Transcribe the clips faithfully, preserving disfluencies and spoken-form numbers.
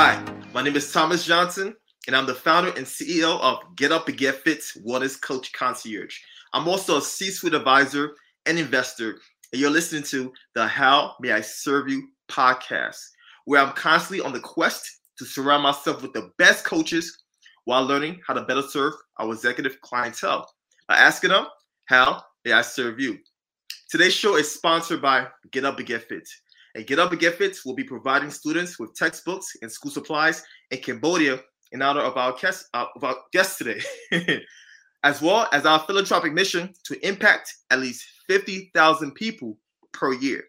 Hi, my name is Thomas Johnson, and I'm the founder and C E O of Get Up and Get Fit Wellness Coach Concierge. I'm also a C-suite advisor and investor, and you're listening to the How May I Serve You podcast, where I'm constantly on the quest to surround myself with the best coaches while learning how to better serve our executive clientele by asking them, how may I serve you? Today's show is sponsored by Get Up and Get Fit. And Get Up and Get Fit will be providing students with textbooks and school supplies in Cambodia in honor of our guest, uh, of our guest today, as well as our philanthropic mission to impact at least fifty thousand people per year.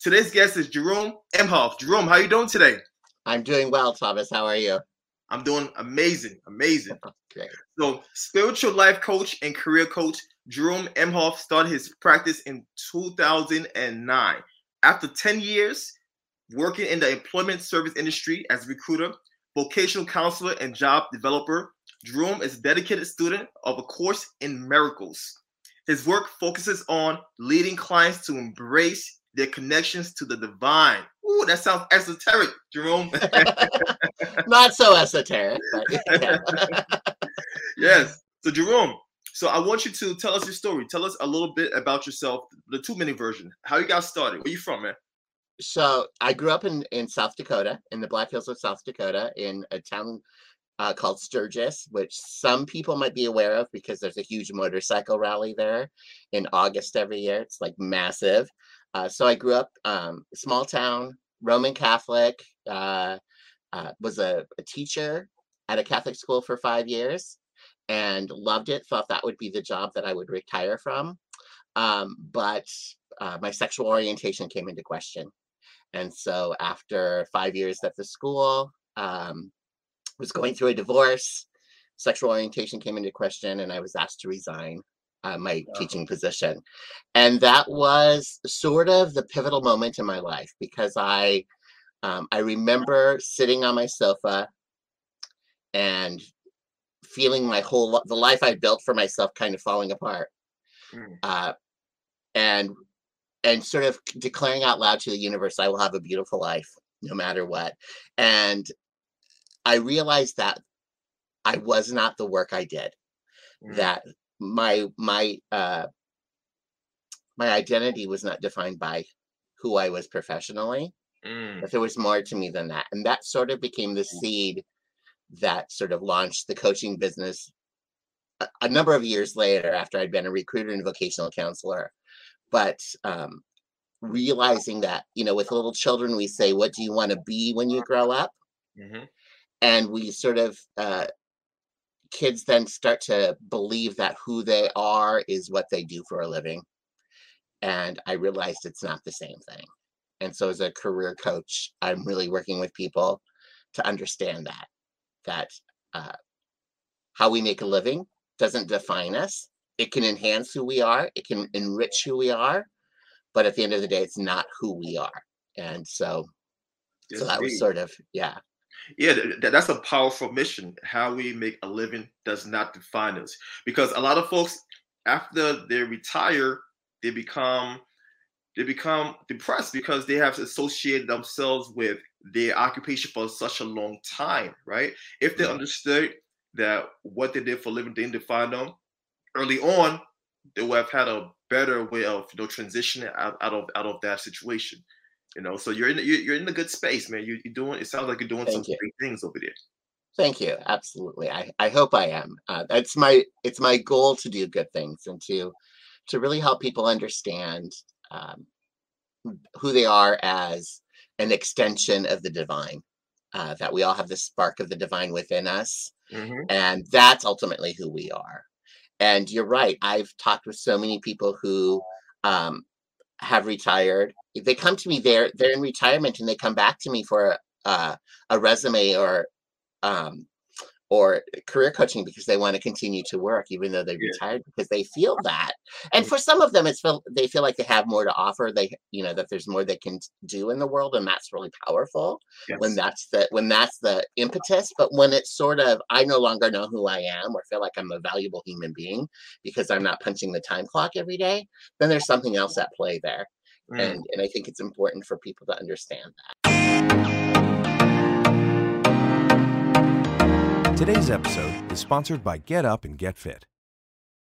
Today's guest is Jerome Imhoff. Jerome, how are you doing today? I'm doing well, Thomas. How are you? I'm doing amazing, amazing. Great. So, spiritual life coach and career coach Jerome Imhoff started his practice in two thousand nine. After ten years working in the employment service industry as a recruiter, vocational counselor, and job developer, Jerome is a dedicated student of A Course in Miracles. His work focuses on leading clients to embrace their connections to the divine. Ooh, that sounds esoteric, Jerome. Not so esoteric. Yes. So, Jerome, so I want you to tell us your story. Tell us a little bit about yourself, the two-minute version, how you got started. Where you from, man? So I grew up in, in South Dakota, in the Black Hills of South Dakota, in a town uh, called Sturgis, which some people might be aware of because there's a huge motorcycle rally there in August every year. It's like massive. Uh, so I grew up um, small town, Roman Catholic, uh, uh, was a, a teacher at a Catholic school for five years. And loved it, thought that would be the job that I would retire from. Um, but uh, my sexual orientation came into question. And so after five years at the school, um, was going through a divorce, sexual orientation came into question, and I was asked to resign uh, my yeah. teaching position. And that was sort of the pivotal moment in my life because I, um, I remember sitting on my sofa and feeling my whole the life I built for myself kind of falling apart, mm. uh, and and sort of declaring out loud to the universe, I will have a beautiful life no matter what. And I realized that I was not the work I did, mm. that my my uh, my identity was not defined by who I was professionally, mm. that there was more to me than that, and that sort of became the mm. seed that sort of launched the coaching business a, a number of years later after I'd been a recruiter and vocational counselor. But um, realizing that, you know, with little children, we say, what do you want to be when you grow up? Mm-hmm. And we sort of, uh, kids then start to believe that who they are is what they do for a living. And I realized it's not the same thing. And so as a career coach, I'm really working with people to understand that. that uh, how we make a living doesn't define us. It can enhance who we are. It can enrich who we are. But at the end of the day, it's not who we are. And so, yes, so that indeed. was sort of, yeah. Yeah, th- that's a powerful mission. How we make a living does not define us. Because a lot of folks, after they retire, they become, they become depressed because they have associated themselves with their occupation for such a long time, right? If they yeah. understood that what they did for a living didn't define them early on, they would have had a better way of, you know, transitioning out, out of out of that situation. You know, so you're in the, you're in a good space, man. You, you're doing. It sounds like you're doing Thank some you. great things over there. Thank you. Absolutely. I I hope I am. Uh, that's my it's my goal to do good things and to to really help people understand um, who they are as an extension of the divine, uh, that we all have the spark of the divine within us. Mm-hmm. And that's ultimately who we are. And you're right. I've talked with so many people who um, have retired. They come to me, they're, they're in retirement and they come back to me for uh, a resume or um, or career coaching because they want to continue to work even though they're yeah. retired because they feel that. And for some of them, it's feel, they feel like they have more to offer. They, you know, that there's more they can do in the world. And that's really powerful yes. when that's the, when that's the impetus. But when it's sort of, I no longer know who I am or feel like I'm a valuable human being because I'm not punching the time clock every day, then there's something else at play there. Mm. And, and I think it's important for people to understand that. Today's episode is sponsored by Get Up and Get Fit.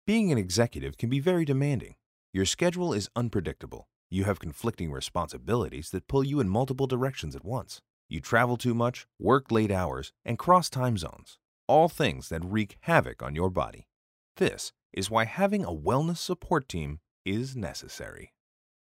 Being an executive can be very demanding. Your schedule is unpredictable. You have conflicting responsibilities that pull you in multiple directions at once. You travel too much, work late hours, and cross time zones, all things that wreak havoc on your body. This is why having a wellness support team is necessary.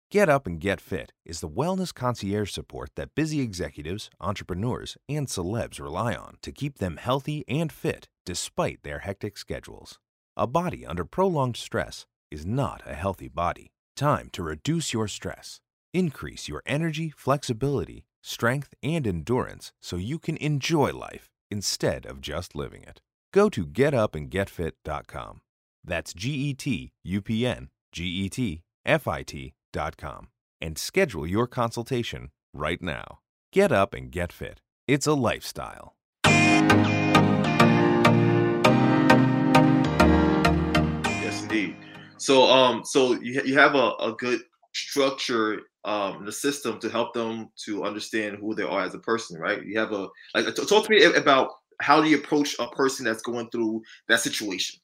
Get Up and Get Fit is the wellness concierge support that busy executives, entrepreneurs, and celebs rely on to keep them healthy and fit despite their hectic schedules. A body under prolonged stress is not a healthy body. Time to reduce your stress. Increase your energy, flexibility, strength, and endurance so you can enjoy life instead of just living it. Go to get up and get fit dot com. That's G E T U P N G E T F I T dot com and schedule your consultation right now. Get Up and Get Fit. It's a lifestyle. Yes, indeed. So, um, so you you have a, a good structure, um, the system to help them to understand who they are as a person, right? You have a like. Talk to me about how do you approach a person that's going through that situation.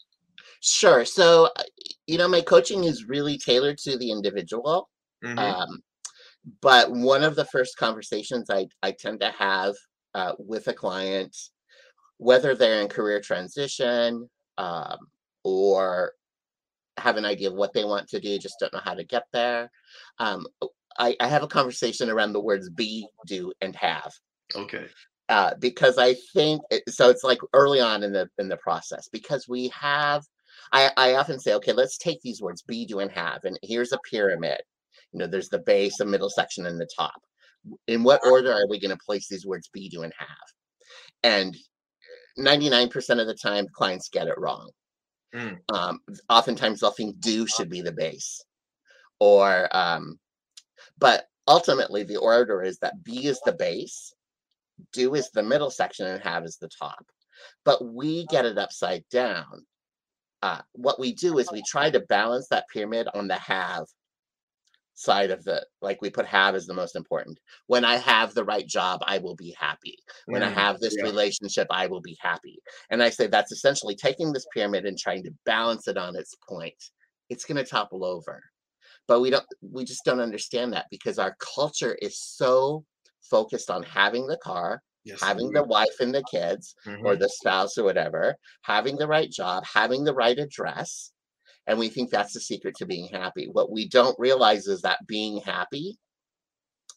Sure. So, you know, my coaching is really tailored to the individual. Mm-hmm. Um, but one of the first conversations I, I tend to have uh, with a client, whether they're in career transition um, or have an idea of what they want to do, just don't know how to get there. Um, I, I have a conversation around the words be, do, and have. Okay. Uh, because I think, it, so it's like early on in the in the process, because we have, I, I often say, okay, let's take these words, be, do, and have, and here's a pyramid. You know, there's the base, the middle section, and the top. In what order are we going to place these words, be, do, and have? And ninety-nine percent of the time, clients get it wrong. Mm. Um, oftentimes, they'll think do should be the base. Or, um, but ultimately, the order is that be is the base, do is the middle section, and have is the top. But we get it upside down. Uh, what we do is we try to balance that pyramid on the have side of the, like we put have as the most important. When I have the right job, I will be happy. When mm-hmm. I have this yeah. relationship, I will be happy. And I say that's essentially taking this pyramid and trying to balance it on its point. It's going to topple over. But we don't, we just don't understand that because our culture is so focused on having the car, yes, having the wife and the kids, mm-hmm. or the spouse or whatever, having the right job, having the right address. And we think that's the secret to being happy. What we don't realize is that being happy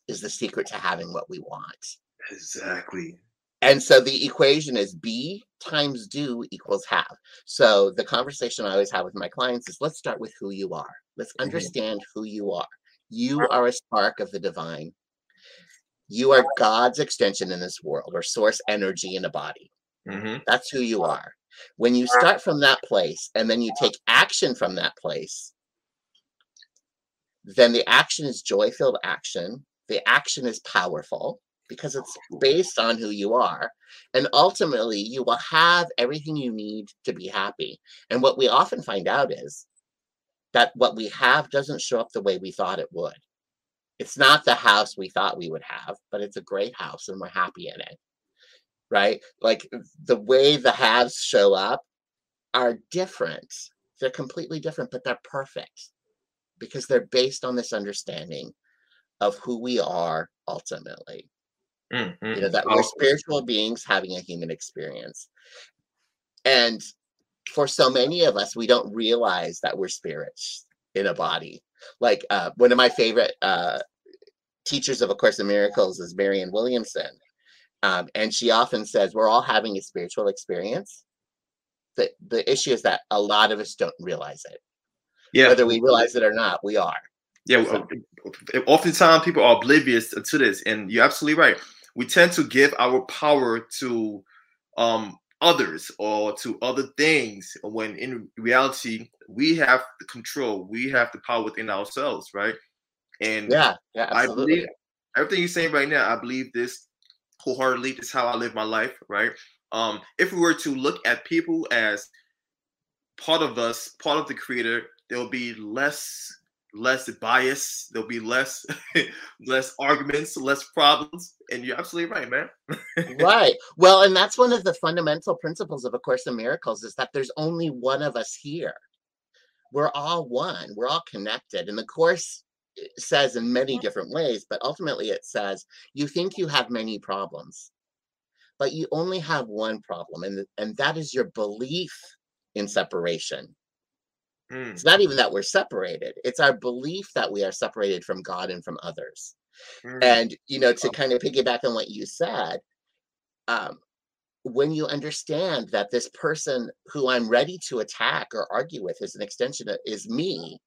is the secret to having what we want. Exactly. And so the equation is be times do equals have. So the conversation I always have with my clients is let's start with who you are. Let's understand mm-hmm. who you are. You are a spark of the divine. You are God's extension in this world, or source energy in a body. Mm-hmm. That's who you are. When you start from that place and then you take action from that place, then the action is joy-filled action. The action is powerful because it's based on who you are. And ultimately, you will have everything you need to be happy. And what we often find out is that what we have doesn't show up the way we thought it would. It's not the house we thought we would have, but it's a great house and we're happy in it, right? Like the way the haves show up are different. They're completely different, but they're perfect because they're based on this understanding of who we are ultimately. Mm-hmm. You know, that we're spiritual beings having a human experience. And for so many of us, we don't realize that we're spirits in a body. Like uh, one of my favorite uh, teachers of A Course in Miracles is Marianne Williamson. Um, and she often says, we're all having a spiritual experience. The, the issue is that a lot of us don't realize it. Yeah. Whether we realize it or not, we are. Yeah. So, oftentimes people are oblivious to this. And you're absolutely right. We tend to give our power to um, others or to other things when in reality, we have the control. We have the power within ourselves, right? And yeah, yeah, absolutely. I believe everything you're saying right now. I believe this wholeheartedly. This is how I live my life, right? Um, if we were to look at people as part of us, part of the creator, there will be less less bias. There'll be less, less arguments, less problems. And you're absolutely right, man. Right. Well, and that's one of the fundamental principles of A Course in Miracles is that there's only one of us here. We're all one. We're all connected. And the Course says in many different ways, but ultimately it says, you think you have many problems, but you only have one problem. And, and that is your belief in separation. Mm. It's not even that we're separated. It's our belief that we are separated from God and from others. Mm. And, you know, to kind of piggyback on what you said, um, when you understand that this person who I'm ready to attack or argue with is an extension of, is me,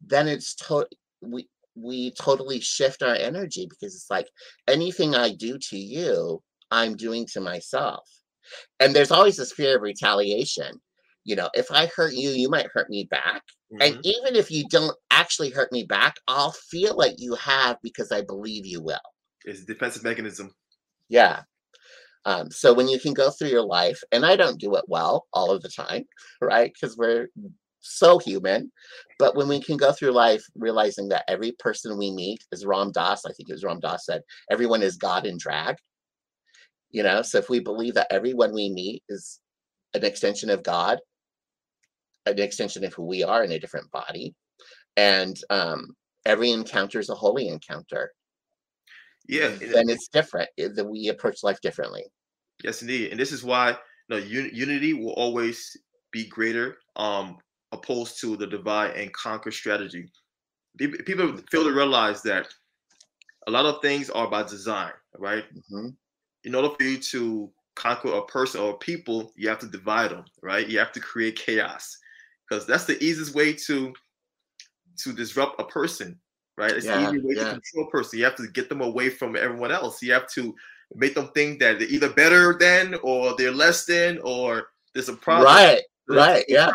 then it's to- we we totally shift our energy, because it's like anything I do to you, I'm doing to myself. And there's always this fear of retaliation. You know, if I hurt you, you might hurt me back. Mm-hmm. And even if you don't actually hurt me back, I'll feel like you have because I believe you will. It's a defensive mechanism. Yeah. Um, so when you can go through your life, and I don't do it well all of the time, right? Because we're so human. But when we can go through life realizing that every person we meet is Ram Dass, I think it was Ram Dass said, everyone is God in drag. You know, so if we believe that everyone we meet is an extension of God, an extension of who we are in a different body, and um, every encounter is a holy encounter. Yeah, and it, it's different. It, that we approach life differently. Yes, indeed, and this is why no un- unity will always be greater, um, opposed to the divide and conquer strategy. People fail to realize that a lot of things are by design, right? Mm-hmm. In order for you to conquer a person or a people, you have to divide them, right? You have to create chaos, because that's the easiest way to to disrupt a person. Right, it's yeah, an easy way yeah. to control a person. You have to get them away from everyone else. You have to make them think that they're either better than, or they're less than, or there's a problem. Right, there's right, yeah,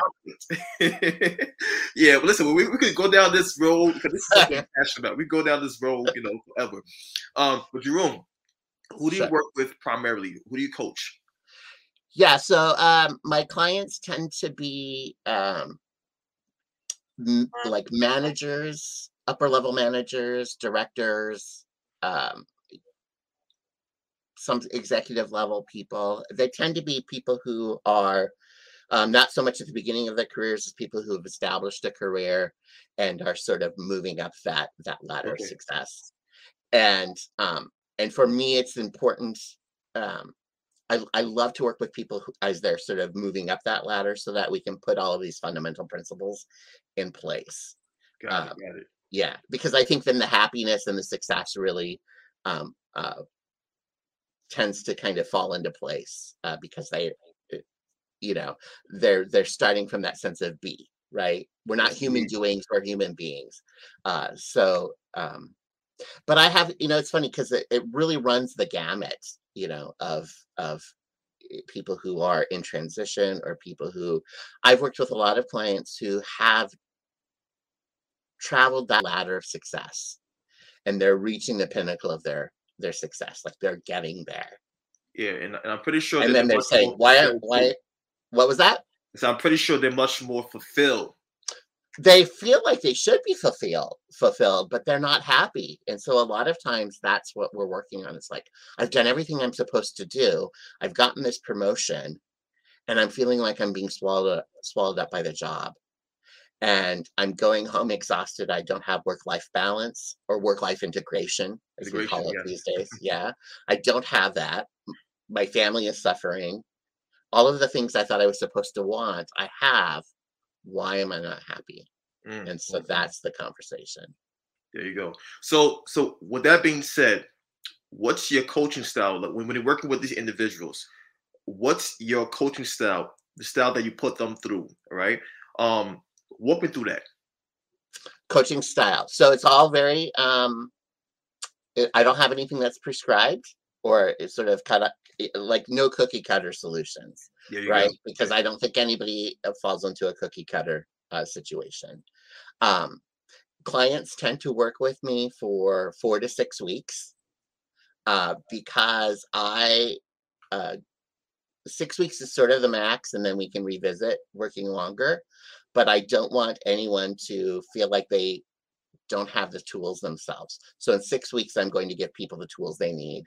yeah. But listen, we we could go down this road, because this is something I'm passionate about. We go down this road, you know, forever. Um, but Jerome, who do you sure. work with primarily? Who do you coach? Yeah, so um, my clients tend to be um, m- like managers. Upper level managers, directors, um, some executive level people. They tend to be people who are um, not so much at the beginning of their careers as people who have established a career and are sort of moving up that that ladder okay. of success. And um, and for me, it's important. Um, I, I love to work with people who, as they're sort of moving up that ladder, so that we can put all of these fundamental principles in place. Got it. Um, got it. Yeah, because I think then the happiness and the success really um, uh, tends to kind of fall into place uh, because they, you know, they're they're starting from that sense of be, right? We're not human doings, we're human beings. Uh, so, um, but I have, you know, it's funny because it, it really runs the gamut, you know, of of people who are in transition, or people who, I've worked with a lot of clients who have traveled that ladder of success, and they're reaching the pinnacle of their their success, like they're getting there. Yeah, and, and I'm pretty sure. And then they're saying, "Why? Why? What was that?" So I'm pretty sure they're much more fulfilled. They feel like they should be fulfilled, fulfilled, but they're not happy. And so a lot of times, that's what we're working on. It's like, I've done everything I'm supposed to do. I've gotten this promotion, and I'm feeling like I'm being swallowed swallowed up by the job. And I'm going home exhausted. I don't have work-life balance, or work-life integration, as integration, we call it yeah. these days. Yeah, I don't have that. My family is suffering. All of the things I thought I was supposed to want, I have. Why am I not happy? Mm. And so that's the conversation. There you go. So, so with that being said, what's your coaching style? Like when, when you're working with these individuals, what's your coaching style? The style that you put them through, right? Um, Walk me through that. Coaching style. So it's all very, um, it, I don't have anything that's prescribed, or it's sort of kind of like no cookie cutter solutions, right? Go. Because I don't think anybody falls into a cookie cutter uh, situation. Um, clients tend to work with me for four to six weeks uh, because I, uh, six weeks is sort of the max, and then we can revisit working longer. But I don't want anyone to feel like they don't have the tools themselves. So in six weeks, I'm going to give people the tools they need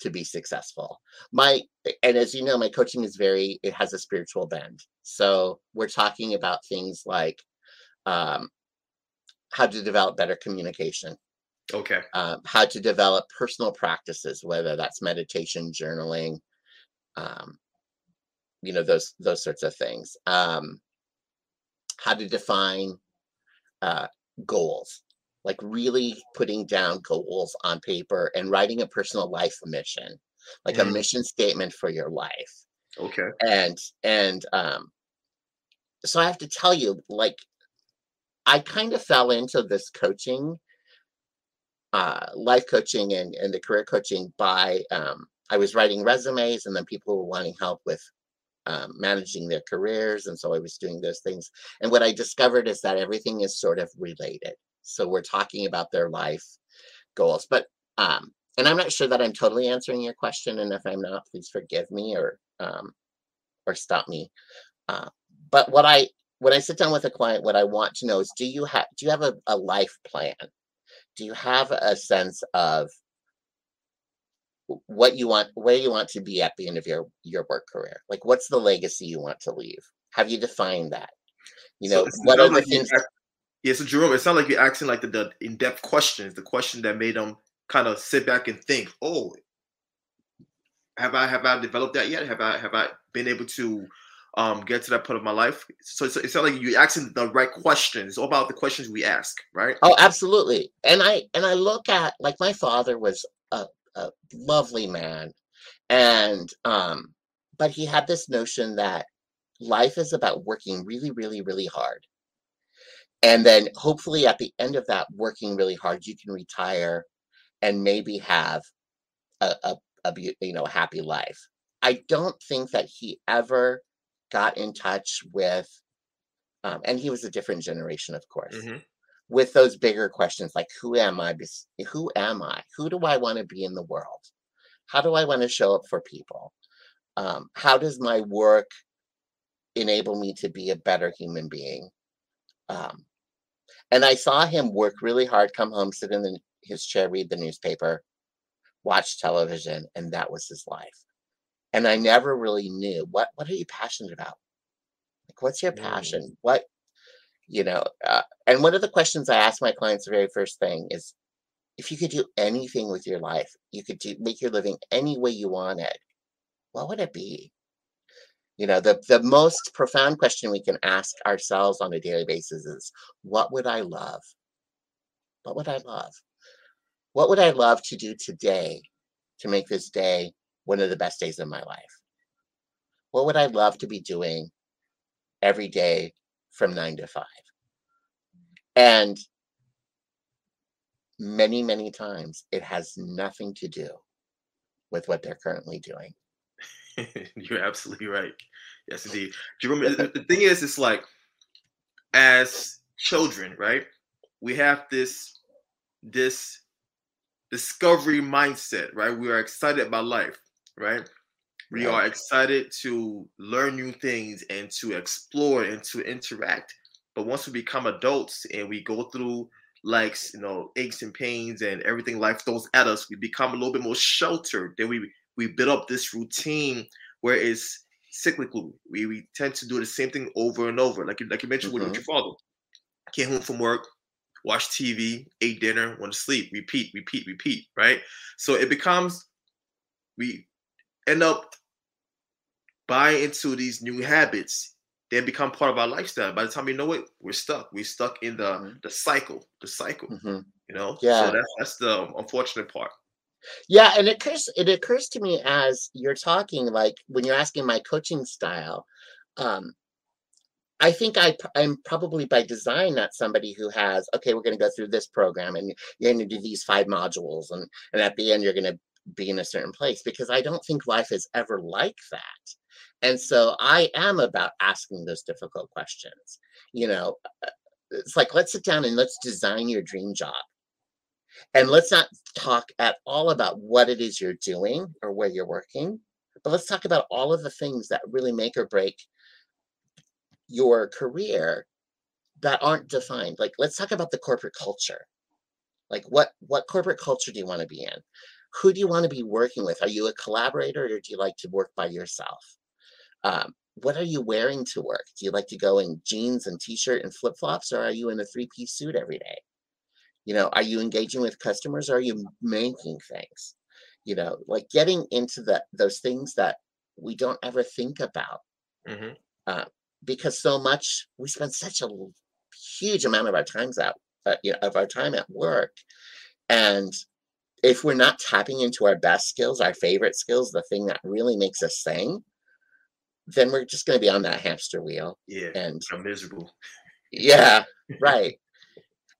to be successful. My, and as you know, my coaching is very, it has a spiritual bend. So we're talking about things like um, how to develop better communication. Okay. Um, how to develop personal practices, whether that's meditation, journaling, um, you know, those, those sorts of things. Um, how to define uh, goals, like really putting down goals on paper and writing a personal life mission, like mm. a mission statement for your life. Okay. And, and um, so I have to tell you, like, I kind of fell into this coaching, uh, life coaching and, and the career coaching by, um, I was writing resumes, and then people were wanting help with Um, managing their careers. And so I was doing those things. And what I discovered is that everything is sort of related. So we're talking about their life goals, but, um, and I'm not sure that I'm totally answering your question. And if I'm not, please forgive me or, um, or stop me. Uh, but what I, when I sit down with a client, what I want to know is, do you have, do you have a, a life plan? Do you have a sense of what you want, where you want to be at the end of your, your work career? Like, what's the legacy you want to leave? Have you defined that? You know, so what are the like things? Act, yeah, so Jerome, it sounds like you're asking like the, the in-depth questions, the question that made them kind of sit back and think, oh, have I, have I developed that yet? Have I, have I been able to um, get to that part of my life? So, so it sounds like you're asking the right questions. It's all about the questions we ask, right? Oh, absolutely. And I, and I look at, like, my father was a, a lovely man, and um but he had this notion that life is about working really really really hard, and then hopefully at the end of that working really hard you can retire and maybe have a, a, a you know happy life. I don't think that he ever got in touch with um and he was a different generation, of course, mm-hmm. with those bigger questions like, who am I? Who am I? Who do I want to be in the world? How do I want to show up for people? Um, how does my work enable me to be a better human being? Um, and I saw him work really hard, come home, sit in the, his chair, read the newspaper, watch television, and that was his life. And I never really knew, what, what are you passionate about? Like, what's your passion? Mm. What? You know, uh, and one of the questions I ask my clients, the very first thing is, if you could do anything with your life, you could do, make your living any way you wanted, what would it be? You know, the, the most profound question we can ask ourselves on a daily basis is, what would I love? What would I love? What would I love to do today to make this day one of the best days of my life? What would I love to be doing every day from nine to five? And many, many times it has nothing to do with what they're currently doing. You're absolutely right. Yes, indeed. Jerome, the thing is, it's like, as children, right, we have this, this discovery mindset, right? We are excited about life, right? We are excited to learn new things and to explore and to interact. But once we become adults and we go through, like, you know, aches and pains and everything life throws at us, we become a little bit more sheltered. Then we we build up this routine where it's cyclical. We, we tend to do the same thing over and over. Like you, like you mentioned mm-hmm. with your father. Came home from work, watched T V, ate dinner, went to sleep, repeat, repeat, repeat, right? So it becomes, we end up buying into these new habits, then become part of our lifestyle. By the time you know it, we're stuck. We're stuck in the mm-hmm. the cycle, the cycle, mm-hmm. you know? Yeah. So that's, that's the unfortunate part. Yeah, and it occurs, it occurs to me as you're talking, like when you're asking my coaching style, um, I think I, I'm probably by design not somebody who has, okay, we're going to go through this program and you're going to do these five modules, and, and at the end you're going to be in a certain place, because I don't think life is ever like that. And so I am about asking those difficult questions. You know, it's like, let's sit down and let's design your dream job. And let's not talk at all about what it is you're doing or where you're working, but let's talk about all of the things that really make or break your career that aren't defined. Like, let's talk about the corporate culture. Like, what, what corporate culture do you want to be in? Who do you want to be working with? Are you a collaborator, or do you like to work by yourself? Um, what are you wearing to work? Do you like to go in jeans and t-shirt and flip-flops, or are you in a three-piece suit every day? You know, are you engaging with customers, or are you making things? You know, like getting into the, those things that we don't ever think about. Mm-hmm. uh, because so much, we spend such a huge amount of our times out, uh, you know, of our time at work. And if we're not tapping into our best skills, our favorite skills, the thing that really makes us sing, then we're just going to be on that hamster wheel. Yeah, and I'm miserable. Yeah, right.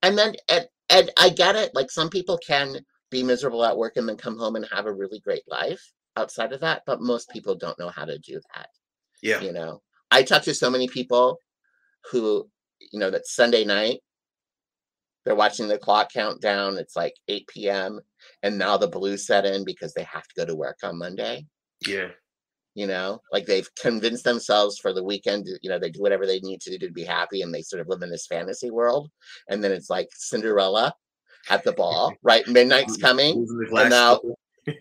And then, and, and I get it. Like, some people can be miserable at work and then come home and have a really great life outside of that. But most people don't know how to do that. Yeah. You know, I talk to so many people who, you know, that Sunday night, they're watching the clock countdown. It's like eight p m and now the blues set in because they have to go to work on Monday. Yeah. You know, like, they've convinced themselves for the weekend, you know, they do whatever they need to do to be happy, and they sort of live in this fantasy world. And then it's like Cinderella at the ball, right? Midnight's coming. And now,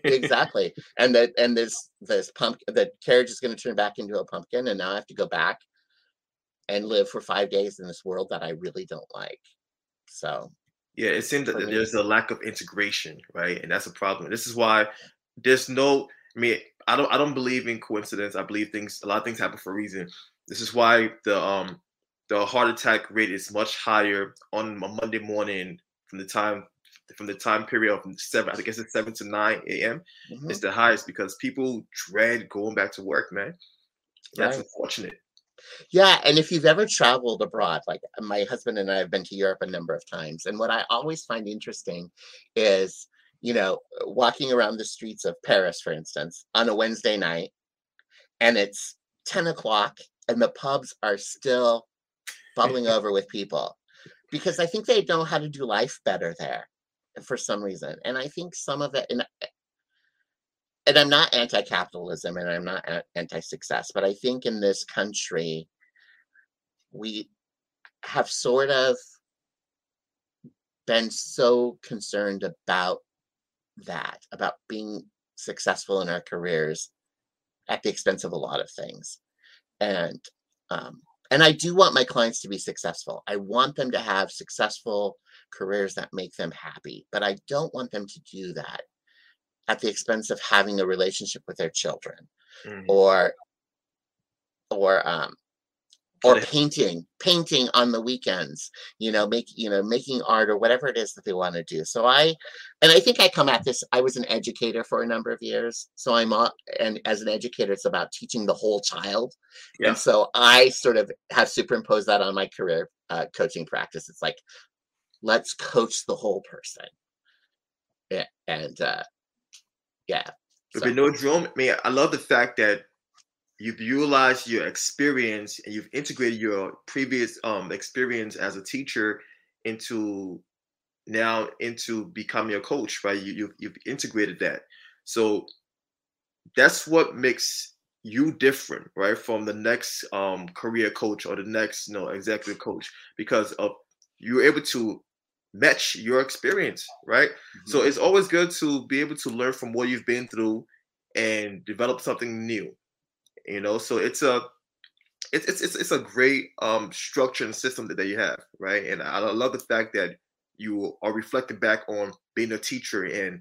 exactly. And that, and this, this pump, the carriage is going to turn back into a pumpkin. And now I have to go back and live for five days in this world that I really don't like. So. Yeah. It seems that there's a lack of integration, right? And that's a problem. This is why there's no, I mean, I don't I don't believe in coincidence. I believe things a lot of things happen for a reason. This is why the um the heart attack rate is much higher on a Monday morning from the time from the time period of seven, I guess it's seven to nine a m. Mm-hmm. It's the highest because people dread going back to work, man. That's right. Unfortunate. Yeah, and if you've ever traveled abroad, like my husband and I have been to Europe a number of times, and what I always find interesting is, you know, walking around the streets of Paris, for instance, on a Wednesday night, and it's ten o'clock and the pubs are still bubbling over with people, because I think they know how to do life better there for some reason. And I think some of it, and, and I'm not anti-capitalism and I'm not anti-success, but I think in this country, we have sort of been so concerned about that, about being successful in our careers at the expense of a lot of things. And um, and I do want my clients to be successful. I want them to have successful careers that make them happy, but I don't want them to do that at the expense of having a relationship with their children, mm-hmm. or or um, or painting, painting on the weekends, you know, make, you know, making art or whatever it is that they want to do. So I, and I think I come at this, I was an educator for a number of years. So I'm, all, and as an educator, it's about teaching the whole child. Yeah. And so I sort of have superimposed that on my career uh, coaching practice. It's like, let's coach the whole person. Yeah. And uh, yeah. So. But no, Jerome, I mean, I love the fact that you've utilized your experience and you've integrated your previous um, experience as a teacher into now into becoming a coach, right? You, you've, you've integrated that. So that's what makes you different, right? From the next um, career coach or the next, you know, executive coach, because of you're able to match your experience, right? Mm-hmm. So it's always good to be able to learn from what you've been through and develop something new. You know, so it's a, it's it's it's a great um, structure and system that, that you have, right? And I love the fact that you are reflecting back on being a teacher and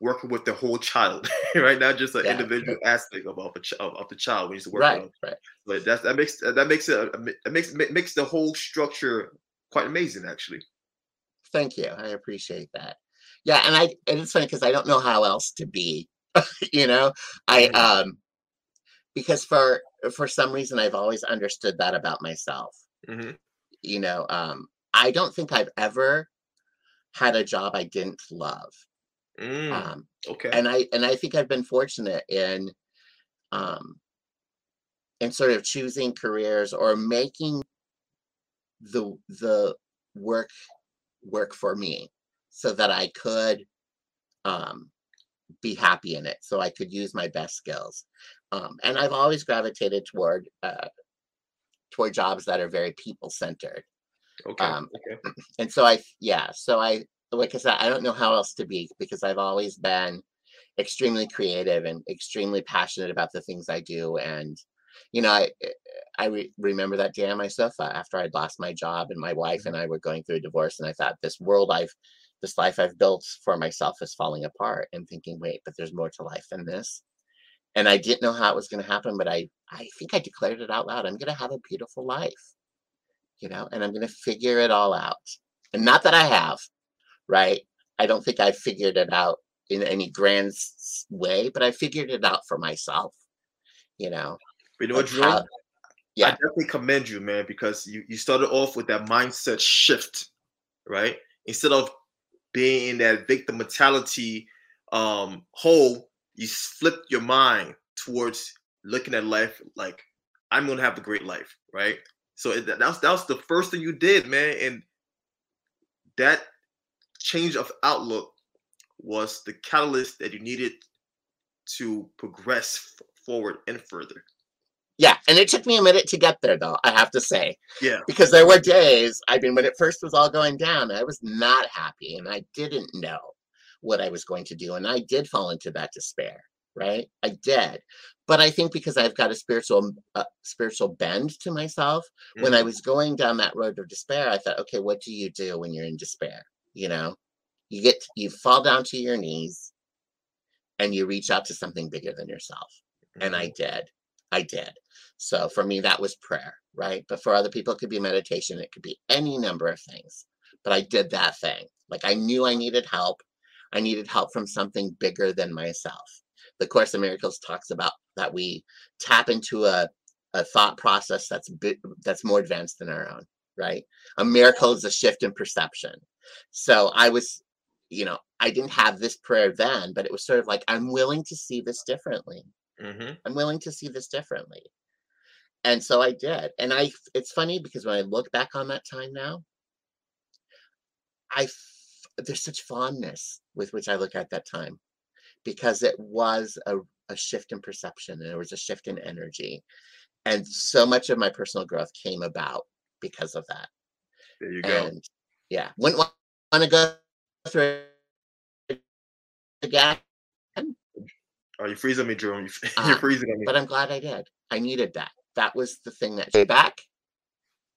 working with the whole child, right? Not just an yeah. individual aspect of of, a, of the child when you work right, with. Right. But that that makes that makes it, it makes it makes the whole structure quite amazing, actually. Thank you, I appreciate that. Yeah, and I and it's funny because I don't know how else to be, you know, I um. Because for for some reason, I've always understood that about myself. Mm-hmm. You know, um, I don't think I've ever had a job I didn't love. Mm, um, okay. And I and I think I've been fortunate in, um, in sort of choosing careers or making the the work work for me, so that I could um, be happy in it, so I could use my best skills. Um, and I've always gravitated toward uh, toward jobs that are very people centered. Okay. Um, okay. And so I, yeah, so I, like I said, I don't know how else to be, because I've always been extremely creative and extremely passionate about the things I do. And, you know, I, I re remember that day on my sofa after I'd lost my job, and my wife and I were going through a divorce. And I thought, this world I've, this life I've built for myself is falling apart, and thinking, wait, but there's more to life than this. And I didn't know how it was going to happen, but I, I think I declared it out loud. I'm going to have a beautiful life, you know, and I'm going to figure it all out. And not that I have, right? I don't think I figured it out in any grand way, but I figured it out for myself, you know. You know what, Jerome? Yeah. I definitely commend you, man, because you, you started off with that mindset shift, right? Instead of being in that victim mentality um, hole, you flipped your mind towards looking at life like, I'm going to have a great life, right? So that was, that was the first thing you did, man. And that change of outlook was the catalyst that you needed to progress forward and further. Yeah, and it took me a minute to get there, though, I have to say. Yeah. Because there were days, I mean, when it first was all going down, I was not happy, and I didn't know what I was going to do, and I did fall into that despair, right? I did. But I think because I've got a spiritual uh, spiritual bend to myself, mm-hmm. when I was going down that road of despair, I thought, okay, what do you do when you're in despair? You know, you get, you fall down to your knees, and you reach out to something bigger than yourself, mm-hmm. and I did. I did. So for me, that was prayer, right? But for other people, it could be meditation. It could be any number of things. But I did that thing. Like, I knew I needed help. I needed help from something bigger than myself. The Course in Miracles talks about that we tap into a, a thought process that's big, that's more advanced than our own, right? A miracle is a shift in perception. So I was, you know, I didn't have this prayer then, but it was sort of like, I'm willing to see this differently. Mm-hmm. I'm willing to see this differently. And so I did. And I, it's funny because when I look back on that time now, I, there's such fondness with which I look at that time, because it was a, a shift in perception, and there was a shift in energy. And so much of my personal growth came about because of that. There you go. And yeah. Wouldn't want to go through it again. Oh, you're freezing me, Jerome. You're freezing um, me. But I'm glad I did. I needed that. That was the thing that... Are you back?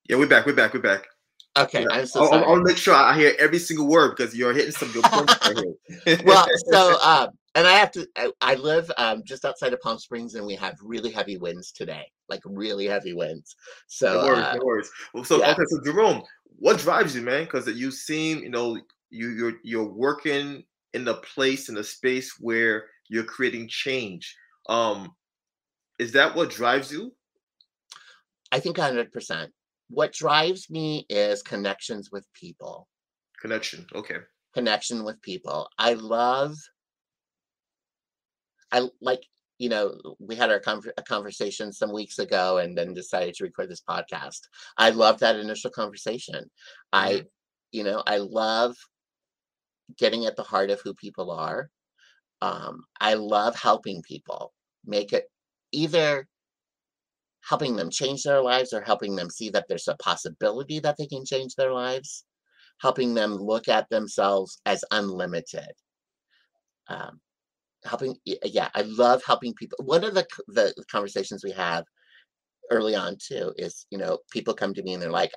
Yeah, we're back. We're back. We're back. Okay. Yeah. I'm so I'll, sorry. I'll, I'll make sure I hear every single word, because you're hitting some good points right here. Well, so, um, and I have to, I, I live um, just outside of Palm Springs, and we have really heavy winds today, like really heavy winds. So, no worries, uh, no worries. Well, so, yeah. Okay, so Jerome, what drives you, man? Because you seem, you know, you, you're, you're working in the place, in the space where you're creating change. Um, is that what drives you? I think one hundred percent. What drives me is connections with people. Connection, okay. Connection with people. I love, I like, you know, we had our con a conversation some weeks ago, and then decided to record this podcast. I love that initial conversation. Mm-hmm. I, you know, I love getting at the heart of who people are. Um, I love helping people, make it either helping them change their lives, or helping them see that there's a possibility that they can change their lives, helping them look at themselves as unlimited. Um, helping, yeah, I love helping people. One of the, the conversations we have early on too is, you know, people come to me and they're like,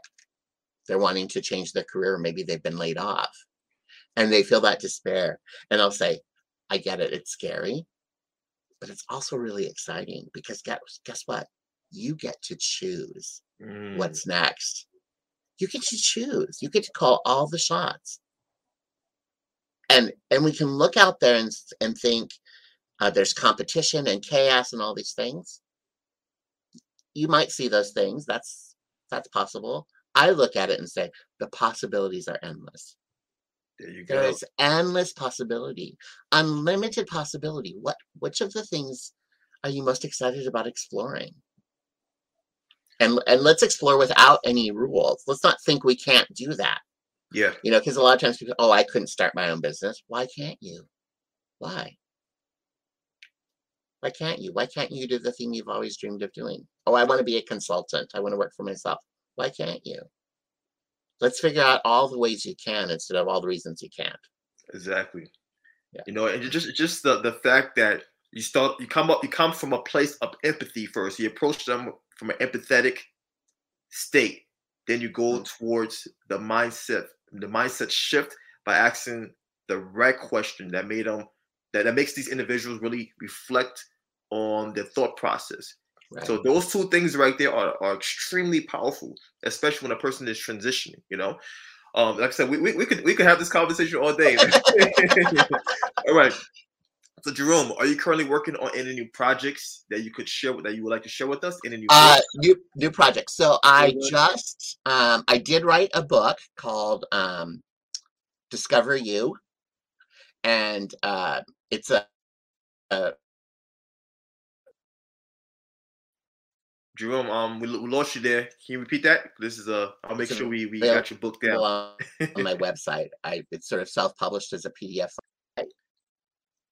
they're wanting to change their career, or maybe they've been laid off and they feel that despair. And I'll say, I get it. It's scary, but it's also really exciting, because guess, guess what? You get to choose mm. what's next. You get to choose. You get to call all the shots. And and we can look out there and, and think uh, there's competition and chaos and all these things. You might see those things. That's, that's possible. I look at it and say, the possibilities are endless. There you go. There is endless possibility, unlimited possibility. What, which of the things are you most excited about exploring? And and let's explore without any rules. Let's not think we can't do that. Yeah. You know, because a lot of times people, oh, I couldn't start my own business. Why can't you? Why? Why can't you? Why can't you do the thing you've always dreamed of doing? Oh, I want to be a consultant. I want to work for myself. Why can't you? Let's figure out all the ways you can instead of all the reasons you can't. Exactly. Yeah. You know, and just just the the fact that you start you come up you come from a place of empathy first. You approach them from an empathetic state, then you go mm-hmm. towards the mindset the mindset shift by asking the right question that made them that, that makes these individuals really reflect on their thought process. Right. So those two things right there are, are extremely powerful, especially when a person is transitioning, you know. Um, like I said, we, we, we could we could have this conversation all day. All right. So Jerome, are you currently working on any new projects that you could share with, that you would like to share with us? Any new uh, new, new projects? So I just um, I did write a book called um, Discover You, and uh, it's a, a Jerome, um, we, we lost you there. Can you repeat that? This is a. I'll make sure we, we got your book down on my website. I it's sort of self-published as a P D F.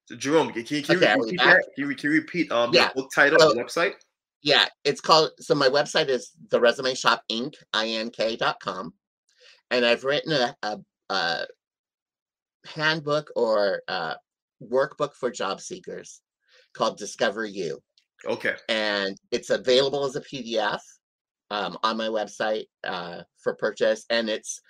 So Jerome, can, can, you, okay, repeat that? Can you can you repeat um yeah. the book title so, and website? Yeah, it's called. So my website is The Resume Shop Ink, I N K dot com, and I've written a, a, a handbook or a workbook for job seekers called Discover You. Okay. And it's available as a P D F um, on my website uh, for purchase. And it's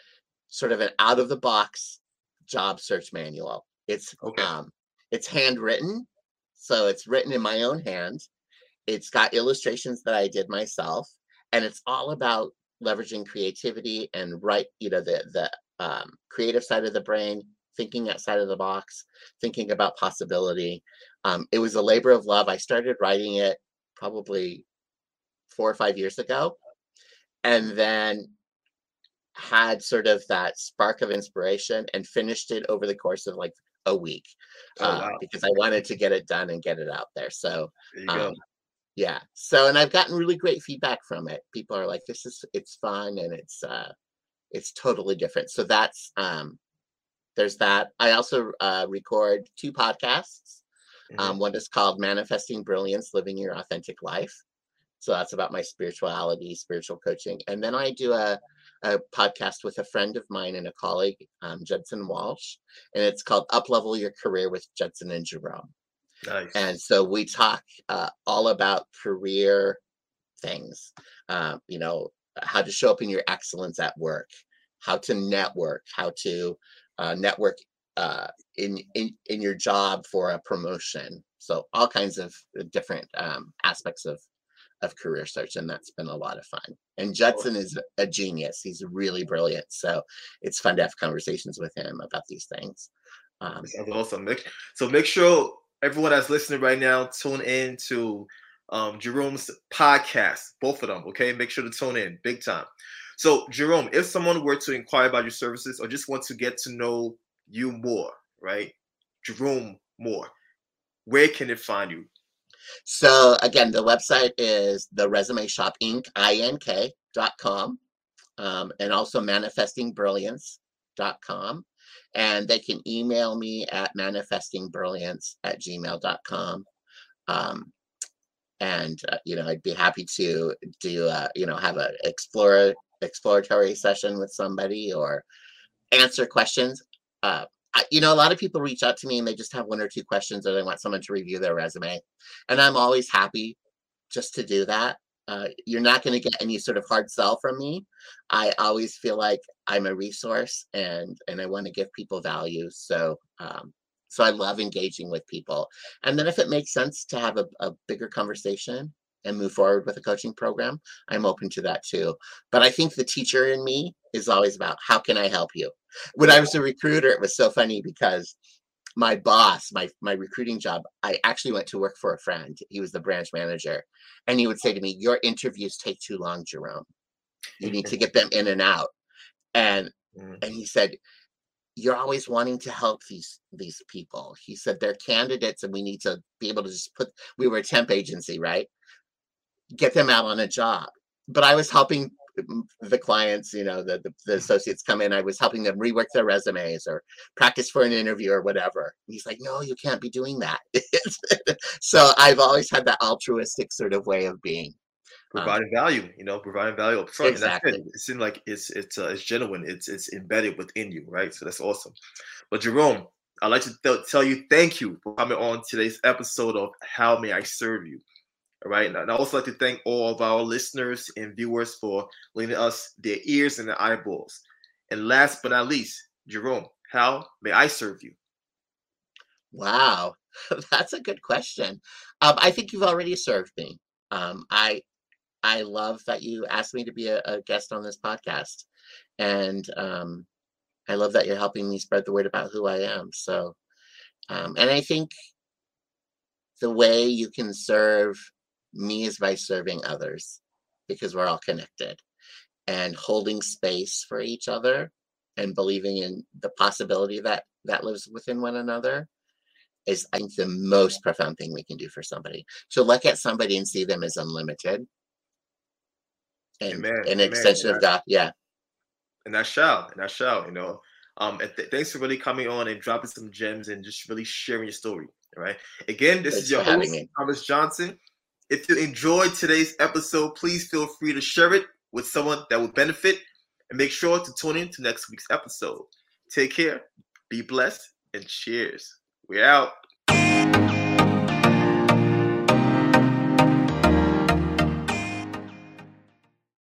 sort of an out of the box job search manual. It's okay. um, it's handwritten. So it's written in my own hand. It's got illustrations that I did myself. And it's all about leveraging creativity and right, you know, the, the um, creative side of the brain, thinking outside of the box, thinking about possibility. Um, it was a labor of love. I started writing it probably four or five years ago, and then had sort of that spark of inspiration and finished it over the course of like a week oh, uh, wow. because I wanted to get it done and get it out there. So, there um, yeah. So, and I've gotten really great feedback from it. People are like, this is, it's fun. And it's, uh, it's totally different. So that's, um, there's that. I also uh, record two podcasts. Mm-hmm. Um, one is called Manifesting Brilliance, Living Your Authentic Life. So that's about my spirituality, spiritual coaching. And then I do a, a podcast with a friend of mine and a colleague, um, Judson Walsh, and it's called Uplevel Your Career with Judson and Jerome. Nice. And so we talk uh, all about career things, uh, you know, how to show up in your excellence at work, how to network, how to uh, network uh in, in in your job for a promotion, so all kinds of different um aspects of of career search, and that's been a lot of fun. And Judson is a genius. He's really brilliant, so it's fun to have conversations with him about these things. Um that's awesome. So make sure everyone that's listening right now tune in to um Jerome's podcast, both of them. Okay, make sure to tune in big time. So Jerome, if someone were to inquire about your services or just want to get to know you more, right? Jerome Moore. Where can it find you? So again, the website is the Resume Shop Inc, I N K dot com, um, and also manifesting brilliance dot com. And they can email me at manifesting brilliance at gmail dot com. Um, and, uh, you know, I'd be happy to do, uh, you know, have an explore, exploratory session with somebody or answer questions. Uh, you know, a lot of people reach out to me and they just have one or two questions or they want someone to review their resume. And I'm always happy just to do that. Uh, you're not going to get any sort of hard sell from me. I always feel like I'm a resource and, and I want to give people value. So, um, so I love engaging with people. And then if it makes sense to have a, a bigger conversation and move forward with a coaching program, I'm open to that too. But I think the teacher in me is always about, how can I help you? When I was a recruiter, it was so funny because my boss, my my recruiting job, I actually went to work for a friend. He was the branch manager. And he would say to me, your interviews take too long, Jerome. You need to get them in and out. And and he said, you're always wanting to help these these people. He said, they're candidates and we need to be able to just put, we were a temp agency, right? Get them out on a job. But I was helping the clients, you know, the, the, the associates come in, I was helping them rework their resumes or practice for an interview or whatever. And he's like, no, you can't be doing that. So I've always had that altruistic sort of way of being. Providing um, value, you know, providing value up front. Exactly. And that's it. It seems like it's it's uh, it's genuine. It's it's embedded within you, right? So that's awesome. But Jerome, I'd like to th- tell you thank you for coming on today's episode of How May I Serve You. All right, and I'd also like to thank all of our listeners and viewers for lending us their ears and their eyeballs. And last but not least, Jerome, how may I serve you? Wow, that's a good question. Um, I think you've already served me. Um, I I love that you asked me to be a, a guest on this podcast. And um, I love that you're helping me spread the word about who I am. So, um, and I think the way you can serve me is by serving others, because we're all connected, and holding space for each other and believing in the possibility that that lives within one another is, I think, the most profound thing we can do for somebody. To look at somebody and see them as unlimited and amen, an amen, extension amen. of God. Yeah. And I shall, and I shall, you know, um, and th- thanks for really coming on and dropping some gems and just really sharing your story. Right. Again, this thanks is your host, me. Thomas Johnson. If you enjoyed today's episode, please feel free to share it with someone that will benefit, and make sure to tune in to next week's episode. Take care, be blessed, and cheers. We're out.